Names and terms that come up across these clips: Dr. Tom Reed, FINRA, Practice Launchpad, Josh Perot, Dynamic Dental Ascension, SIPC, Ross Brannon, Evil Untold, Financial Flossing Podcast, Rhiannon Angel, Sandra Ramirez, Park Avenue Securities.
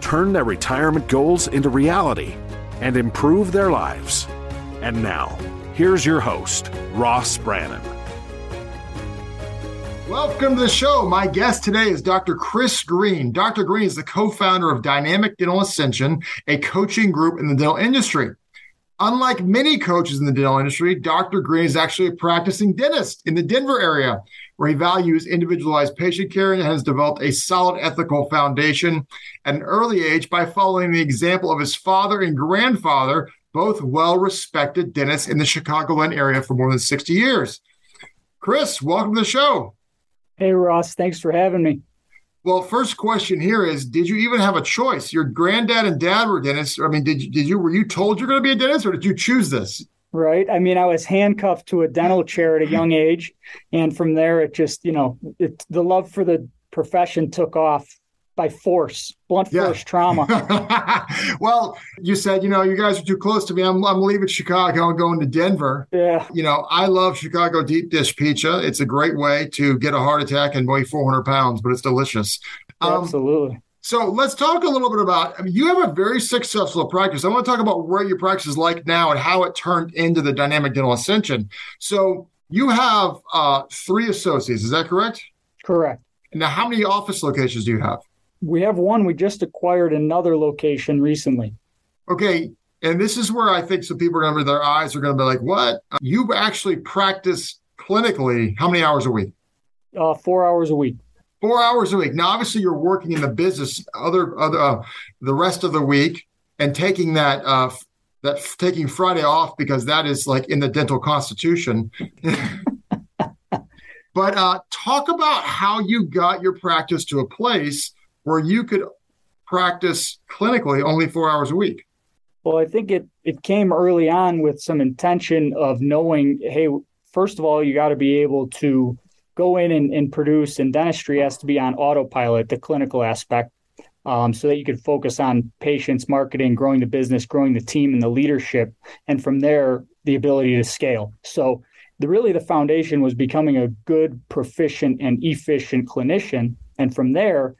turn their retirement goals into reality, and improve their lives. And now, here's your host, Ross Brannon. Welcome to the show. My guest today is Dr. Chris Green. Dr. Green is the co-founder of Dynamic Dental Ascension, a coaching group in the dental industry. Unlike many coaches in the dental industry, Dr. Green is actually a practicing dentist in the Denver area, where he values individualized patient care and has developed a solid ethical foundation at an early age by following the example of his father and grandfather, both well-respected dentists in the Chicagoland area for more than 60 years. Chris, welcome to the show. Hey, Ross. Thanks for having me. Well, first question here is, did you even have a choice? Your granddad and dad were dentists. I mean, were you told you're going to be a dentist, or did you choose this? Right. I mean, I was handcuffed to a dental chair at a young age. And from there, it just, the love for the profession took off by force, blunt force trauma. Well, you said, you guys are too close to me. I'm leaving Chicago and going to Denver. Yeah. I love Chicago deep dish pizza. It's a great way to get a heart attack and weigh 400 pounds, but it's delicious. Absolutely. So let's talk a little bit about, you have a very successful practice. I want to talk about where your practice is like now and how it turned into the Dynamic Dental Ascension. So you have three associates, is that correct? Correct. Now, how many office locations do you have? We have one. We just acquired another location recently. Okay. And this is where I think some people remember, their eyes are going to be like, what? You actually practice clinically how many hours a week? 4 hours a week. 4 hours a week. Now, obviously, you're working in the business the rest of the week and taking that taking Friday off, because that is like in the dental constitution. But talk about how you got your practice to a place where you could practice clinically only 4 hours a week. Well, I think it came early on with some intention of knowing, hey, first of all, you got to be able to go in and produce, and dentistry has to be on autopilot, the clinical aspect, so that you could focus on patients, marketing, growing the business, growing the team and the leadership, and from there, the ability to scale. So really the foundation was becoming a good, proficient, and efficient clinician, and from there,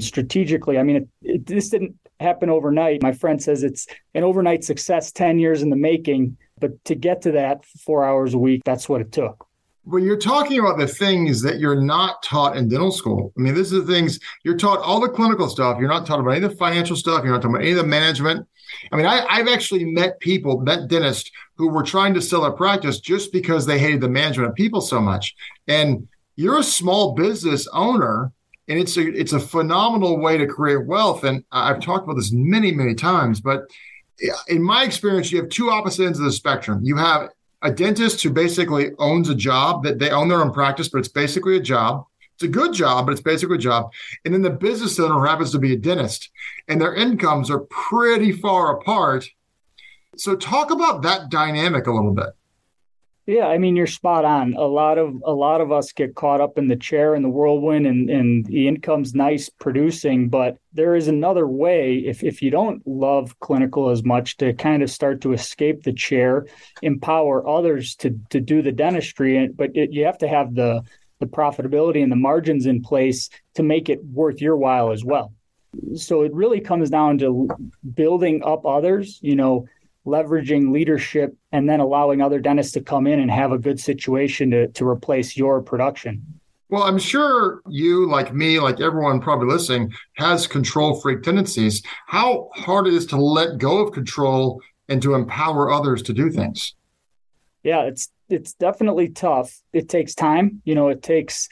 strategically, I mean, this didn't happen overnight. My friend says it's an overnight success, 10 years in the making, but to get to that 4 hours a week, that's what it took. Well, you're talking about the things that you're not taught in dental school. I mean, this is the things you're taught, all the clinical stuff. You're not taught about any of the financial stuff. You're not talking about any of the management. I mean, I've actually met dentists who were trying to sell a practice just because they hated the management of people so much. And you're a small business owner, and it's a phenomenal way to create wealth. And I've talked about this many, many times, but in my experience, you have two opposite ends of the spectrum. You have a dentist who basically owns a job, that they own their own practice, but it's basically a job. It's a good job, but it's basically a job. And then the business owner who happens to be a dentist, and their incomes are pretty far apart. So talk about that dynamic a little bit. Yeah, I mean, you're spot on. A lot of us get caught up in the chair and the whirlwind, and the income's nice producing, but there is another way, if you don't love clinical as much, to kind of start to escape the chair, empower others to do the dentistry, but you have to have the profitability and the margins in place to make it worth your while as well. So it really comes down to building up others, leveraging leadership, and then allowing other dentists to come in and have a good situation to replace your production. Well, I'm sure you, like me, like everyone probably listening, has control freak tendencies. How hard it is to let go of control and to empower others to do things? Yeah, it's definitely tough. It takes time. It takes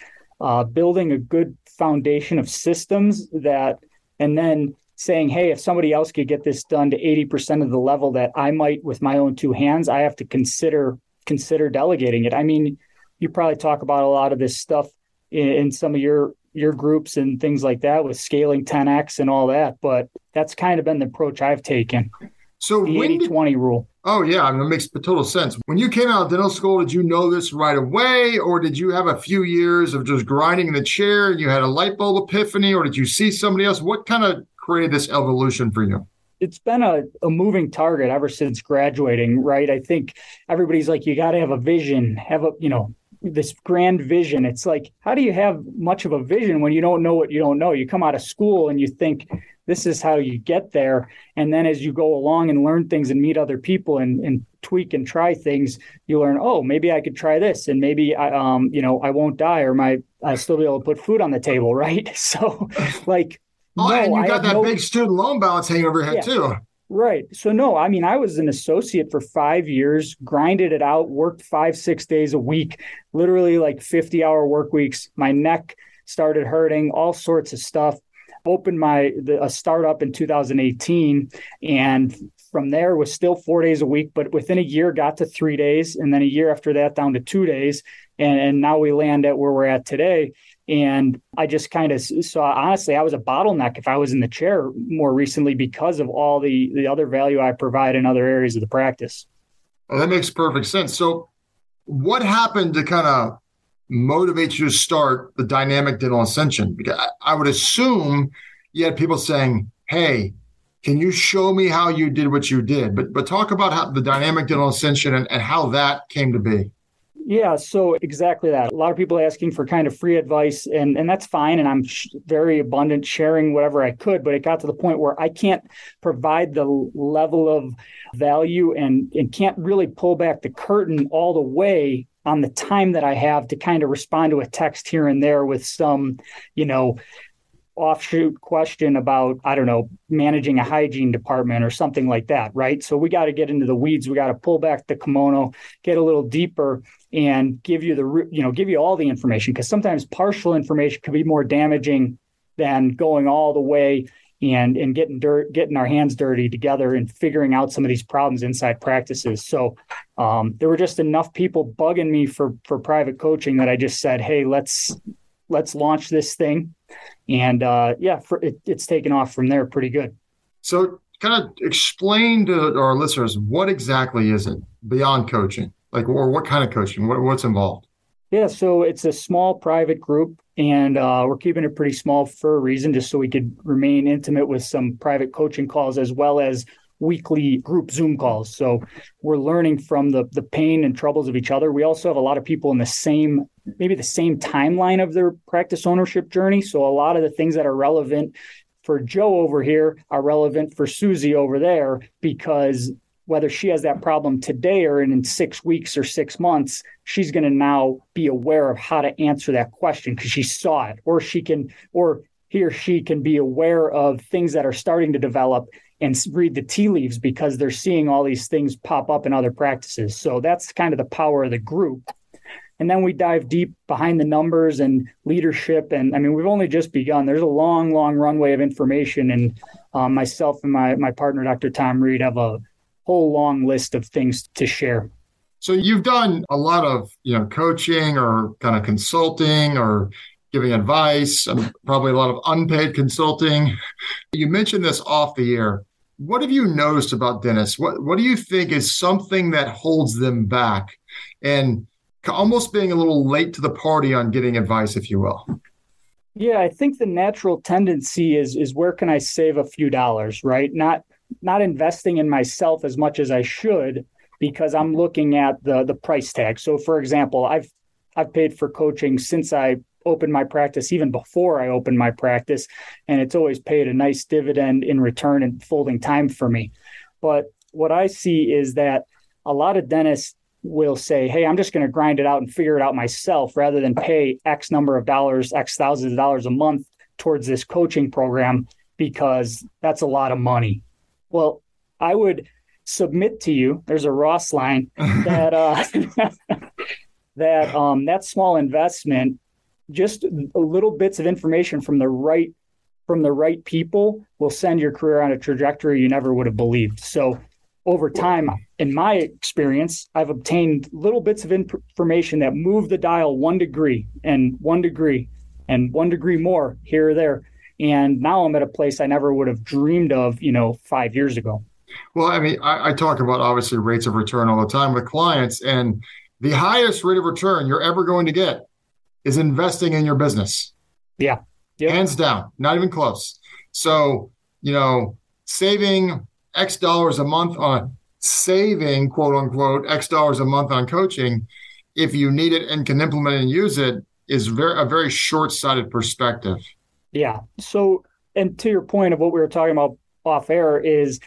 building a good foundation of systems and then saying, hey, if somebody else could get this done to 80% of the level that I might with my own two hands, I have to consider delegating it. I mean, you probably talk about a lot of this stuff in some of your your groups and things like that with scaling 10X and all that. But that's kind of been the approach I've taken. So the 80-20 rule. Oh, yeah. I mean, it makes total sense. When you came out of dental school, did you know this right away? Or did you have a few years of just grinding in the chair and you had a light bulb epiphany? Or did you see somebody else? What kind of created this evolution for you? It's been a moving target ever since graduating, right? I think everybody's like, you got to have a vision, have a, you know, this grand vision. It's like, how do you have much of a vision when you don't know what you don't know? You come out of school and you think, this is how you get there. And then as you go along and learn things and meet other people and tweak and try things, you learn, oh, maybe I could try this and maybe I won't die or I'll still be able to put food on the table, right? So like, and you got that big student loan balance hanging over your head too. Right. So no, I mean, I was an associate for 5 years, grinded it out, worked 5-6 days a week, literally like 50-hour work weeks. My neck started hurting, all sorts of stuff. Opened a startup in 2018, and from there was still 4 days a week, but within a year got to 3 days, and then a year after that down to 2 days, and now we land at where we're at today. And I just kind of saw, honestly, I was a bottleneck if I was in the chair more recently because of all the other value I provide in other areas of the practice. Well, that makes perfect sense. So what happened to kind of motivate you to start the Dynamic Dental Ascension? Because I would assume you had people saying, hey, can you show me how you did what you did? But talk about how the Dynamic Dental Ascension and how that came to be. Yeah, so exactly that. A lot of people asking for kind of free advice, and that's fine. And I'm very abundant sharing whatever I could, but it got to the point where I can't provide the level of value and can't really pull back the curtain all the way on the time that I have to kind of respond to a text here and there with some, offshoot question about, I don't know, managing a hygiene department or something like that, right? So we got to get into the weeds. We got to pull back the kimono, get a little deeper and give you give you all the information, because sometimes partial information can be more damaging than going all the way and getting our hands dirty together and figuring out some of these problems inside practices. So there were just enough people bugging me for private coaching that I just said, hey, let's launch this thing. And it's taken off from there pretty good. So kind of explain to our listeners, what exactly is it beyond coaching? Like, or what kind of coaching? What's involved? Yeah, so it's a small private group, and we're keeping it pretty small for a reason, just so we could remain intimate with some private coaching calls as well as weekly group Zoom calls. So we're learning from the pain and troubles of each other. We also have a lot of people in the same timeline of their practice ownership journey. So a lot of the things that are relevant for Joe over here are relevant for Susie over there, because whether she has that problem today or in 6 weeks or 6 months, she's going to now be aware of how to answer that question because she saw it, or he or she can be aware of things that are starting to develop and read the tea leaves because they're seeing all these things pop up in other practices. So that's kind of the power of the group. And then we dive deep behind the numbers and leadership. And I mean, we've only just begun. There's a long, long runway of information. And myself and my partner, Dr. Tom Reed, have a whole long list of things to share. So you've done a lot of, coaching or kind of consulting or giving advice, and probably a lot of unpaid consulting. You mentioned this off the air. What have you noticed about dentists? What do you think is something that holds them back and almost being a little late to the party on getting advice, if you will? Yeah, I think the natural tendency is where can I save a few dollars, right? Not investing in myself as much as I should, because I'm looking at the price tag. So for example, I've paid for coaching since I opened my practice, even before I opened my practice, and it's always paid a nice dividend in return and folding time for me. But what I see is that a lot of dentists will say, hey, I'm just going to grind it out and figure it out myself rather than pay X number of dollars, X thousands of dollars a month towards this coaching program, because that's a lot of money. Well, I would submit to you, there's a Ross line that that small investment, just little bits of information from the right people will send your career on a trajectory you never would have believed. So over time, in my experience, I've obtained little bits of information that move the dial 1 degree and 1 degree. and 1 degree more here or there. And now I'm at a place I never would have dreamed of, 5 years ago. Well, I mean, I talk about obviously rates of return all the time with clients, and the highest rate of return you're ever going to get is investing in your business. Yeah. Yep. Hands down, not even close. So, saving X dollars a month on saving, quote unquote, X dollars a month on coaching, if you need it and can implement it and use it, is a very short-sighted perspective. Yeah. So, and to your point of what we were talking about off air is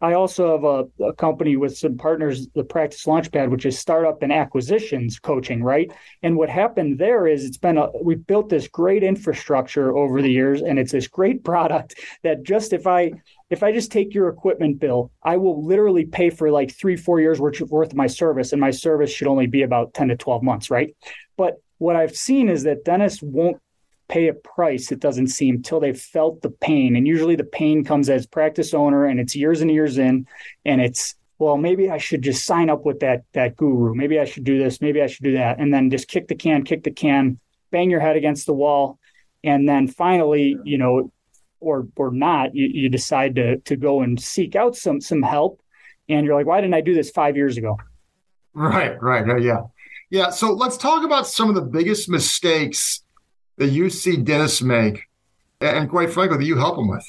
I also have a company with some partners, the Practice Launchpad, which is startup and acquisitions coaching, right? And what happened there is we've built this great infrastructure over the years, and it's this great product that just if I just take your equipment bill, I will literally pay for like 3-4 years worth of my service, and my service should only be about 10 to 12 months, right? But what I've seen is that dentists won't pay a price, it doesn't seem, till they've felt the pain. And usually the pain comes as practice owner, and it's years and years in, and it's, well, maybe I should just sign up with that guru. Maybe I should do this. Maybe I should do that. And then just kick the can, bang your head against the wall. And then finally, or not, you decide to go and seek out some help. And you're like, why didn't I do this 5 years ago? Right. Yeah. So let's talk about some of the biggest mistakes that you see dentists make, and quite frankly, that you help them with?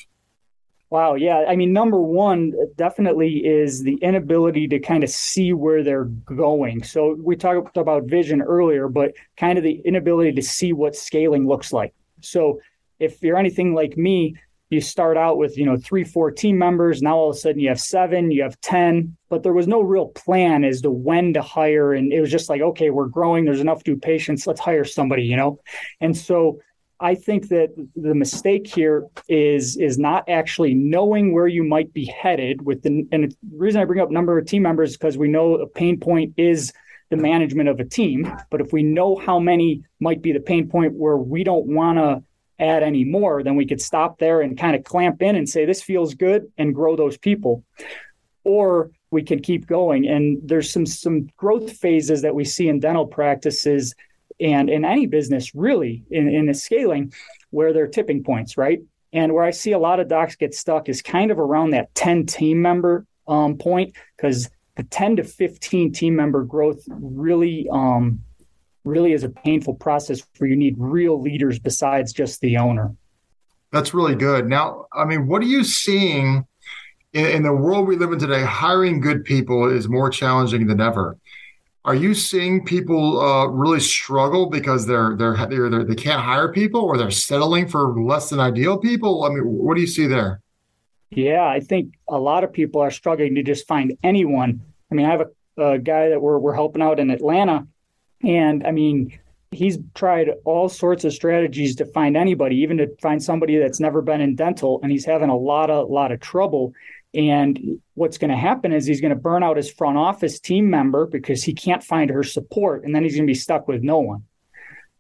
Wow, yeah. I mean, number one definitely is the inability to kind of see where they're going. So we talked about vision earlier, but kind of the inability to see what scaling looks like. So if you're anything like me, you start out with, 3-4 team members. Now all of a sudden you have 7, you have 10, but there was no real plan as to when to hire. And it was just like, okay, we're growing. There's enough new patients. Let's hire somebody, And so I think that the mistake here is not actually knowing where you might be headed and the reason I bring up number of team members is because we know a pain point is the management of a team. But if we know how many might be the pain point where we don't want to add any more, then we could stop there and kind of clamp in and say, this feels good, and grow those people. Or we can keep going. And there's some growth phases that we see in dental practices and in any business, really, in the scaling, where there are tipping points, right? And where I see a lot of docs get stuck is kind of around that 10 team member point, because the 10 to 15 team member growth really is a painful process where you need real leaders besides just the owner. That's really good. Now, I mean, what are you seeing in the world we live in today? Hiring good people is more challenging than ever. Are you seeing people really struggle because they can't hire people, or they're settling for less than ideal people? I mean, what do you see there? Yeah, I think a lot of people are struggling to just find anyone. I mean, I have a guy that we're helping out in Atlanta. And I mean, he's tried all sorts of strategies to find anybody, even to find somebody that's never been in dental. And he's having a lot of trouble. And what's going to happen is he's going to burn out his front office team member because he can't find her support. And then he's going to be stuck with no one.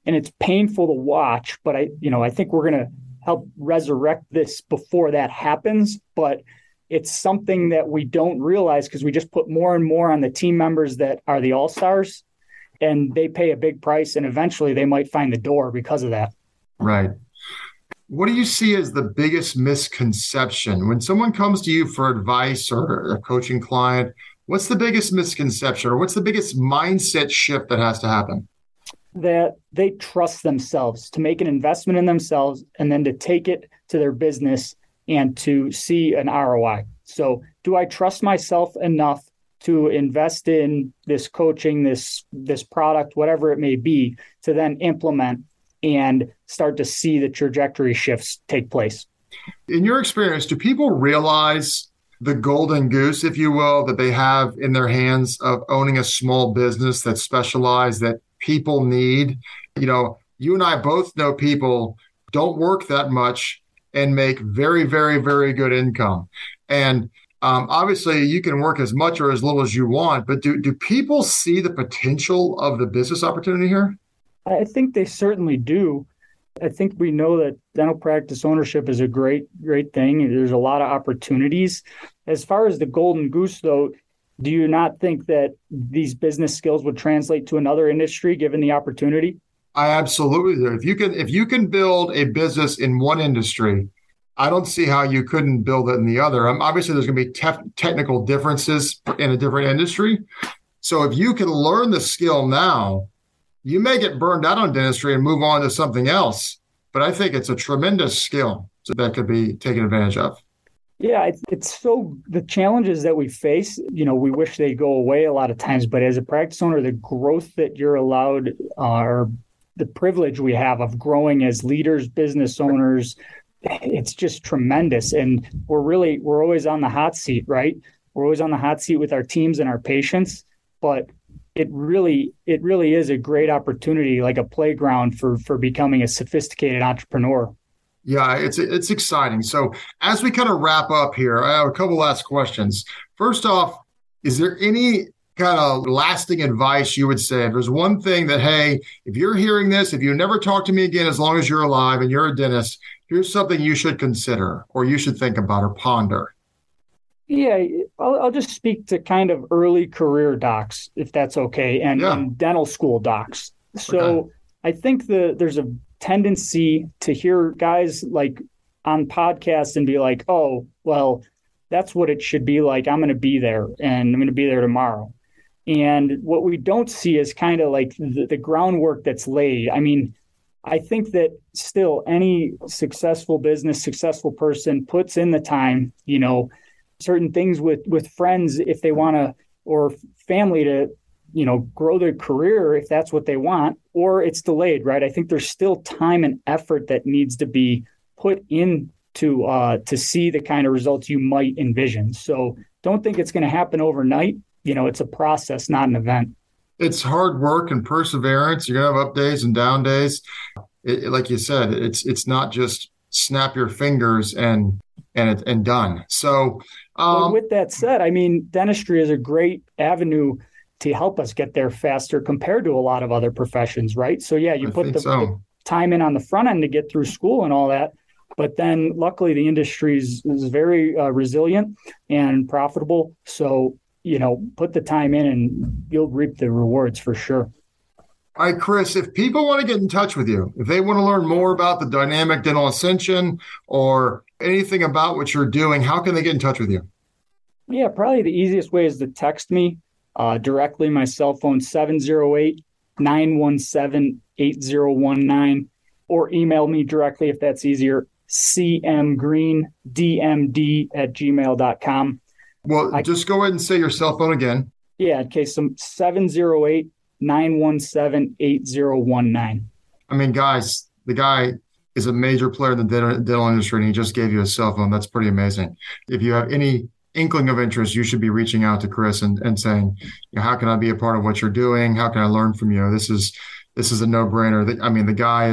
And it's painful to watch. But I think we're going to help resurrect this before that happens. But it's something that we don't realize because we just put more and more on the team members that are the all-stars. And they pay a big price, and eventually they might find the door because of that. Right. What do you see as the biggest misconception? When someone comes to you for advice or a coaching client, what's the biggest misconception, or what's the biggest mindset shift that has to happen? That they trust themselves to make an investment in themselves and then to take it to their business and to see an ROI. So do I trust myself enough to invest in this coaching, this product, whatever it may be, to then implement and start to see the trajectory shifts take place? In your experience, do people realize the golden goose, if you will, that they have in their hands of owning a small business that's specialized, that people need? You and I both know people don't work that much and make very, very, very good income. And obviously, you can work as much or as little as you want, but do people see the potential of the business opportunity here? I think they certainly do. I think we know that dental practice ownership is a great, great thing. There's a lot of opportunities. As far as the golden goose, though, do you not think that these business skills would translate to another industry given the opportunity? I absolutely do. If you can build a business in one industry, I don't see how you couldn't build it in the other. Obviously, there's going to be technical differences in a different industry. So if you can learn the skill now, you may get burned out on dentistry and move on to something else. But I think it's a tremendous skill that could be taken advantage of. Yeah, it's so the challenges that we face, we wish they go away a lot of times. But as a practice owner, the growth that you're allowed or the privilege we have of growing as leaders, business owners, it's just tremendous. And we're always on the hot seat, right? We're always on the hot seat with our teams and our patients. But it really is a great opportunity, like a playground for becoming a sophisticated entrepreneur. Yeah, it's exciting. So as we kind of wrap up here, I have a couple last questions. First off, is there any kind of lasting advice you would say? If there's one thing that, hey, if you're hearing this, if you never talk to me again, as long as you're alive and you're a dentist, here's something you should consider or you should think about or ponder. Yeah, I'll just speak to kind of early career docs, if that's okay, and dental school docs. So okay. I think there's a tendency to hear guys like on podcasts and be like, oh, well, that's what it should be like. I'm going to be there and I'm going to be there tomorrow. And what we don't see is kind of like the groundwork that's laid. I mean, I think that still any successful business, successful person puts in the time, certain things with friends if they want to, or family to, grow their career if that's what they want, or it's delayed, right? I think there's still time and effort that needs to be put in to see the kind of results you might envision. So don't think it's going to happen overnight. It's a process, not an event. It's hard work and perseverance. You're going to have up days and down days. Like you said, it's not just snap your fingers and done. So with that said, I mean, dentistry is a great avenue to help us get there faster compared to a lot of other professions, right? So yeah, you put the time in on the front end to get through school and all that. But then luckily the industry is very resilient and profitable. So, put the time in and you'll reap the rewards for sure. All right, Chris, if people want to get in touch with you, if they want to learn more about the Dynamic Dental Ascension or anything about what you're doing, how can they get in touch with you? Yeah, probably the easiest way is to text me. Directly, my cell phone, 708-917-8019, or email me directly if that's easier, cmgreendmd@gmail.com. Well, just go ahead and say your cell phone again. Yeah, in case 708-917-8019. I mean, guys, the guy is a major player in the dental industry, and he just gave you his cell phone. That's pretty amazing. If you have any inkling of interest, you should be reaching out to Chris and saying, how can I be a part of what you're doing? How can I learn from you? This is a no-brainer. I mean, the guy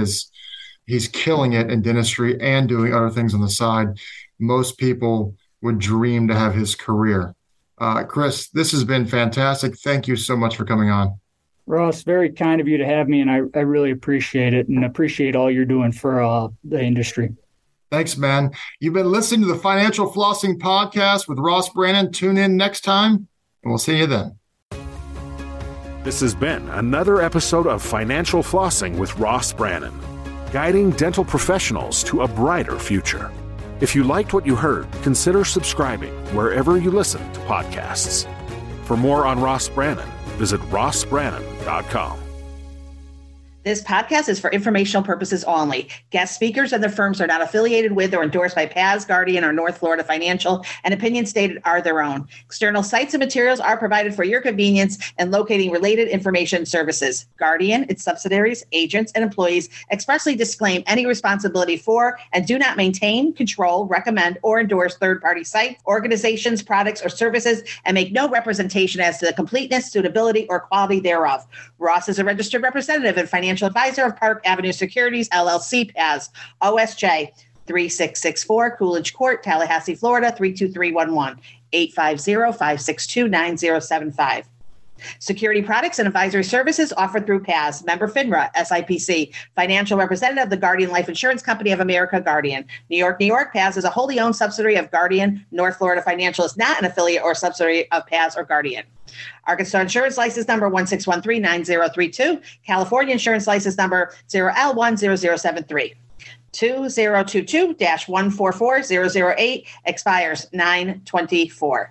he's killing it in dentistry and doing other things on the side. Most people would dream to have his career. Chris, this has been fantastic. Thank you so much for coming on. Ross, very kind of you to have me, and I really appreciate it and appreciate all you're doing for the industry. Thanks, man. You've been listening to the Financial Flossing Podcast with Ross Brannon. Tune in next time, and we'll see you then. This has been another episode of Financial Flossing with Ross Brannon, guiding dental professionals to a brighter future. If you liked what you heard, consider subscribing wherever you listen to podcasts. For more on Ross Brannon, visit rossbrannon.com. This podcast is for informational purposes only. Guest speakers and their firms are not affiliated with or endorsed by Paz, Guardian, or North Florida Financial, and opinions stated are their own. External sites and materials are provided for your convenience and locating related information services. Guardian, its subsidiaries, agents, and employees expressly disclaim any responsibility for and do not maintain, control, recommend, or endorse third-party sites, organizations, products, or services, and make no representation as to the completeness, suitability, or quality thereof. Ross is a registered representative and financial advisor of Park Avenue Securities, LLC, PAS, OSJ 3664, Coolidge Court, Tallahassee, Florida, 32311, 850-562-9075. Security products and advisory services offered through PAS, member FINRA, SIPC, financial representative of the Guardian Life Insurance Company of America, Guardian. New York, New York, PAS is a wholly owned subsidiary of Guardian. North Florida Financial is not an affiliate or subsidiary of PAS or Guardian. Arkansas Insurance License Number 16139032, California Insurance License Number 0L10073. 2022-144008 expires 9/24.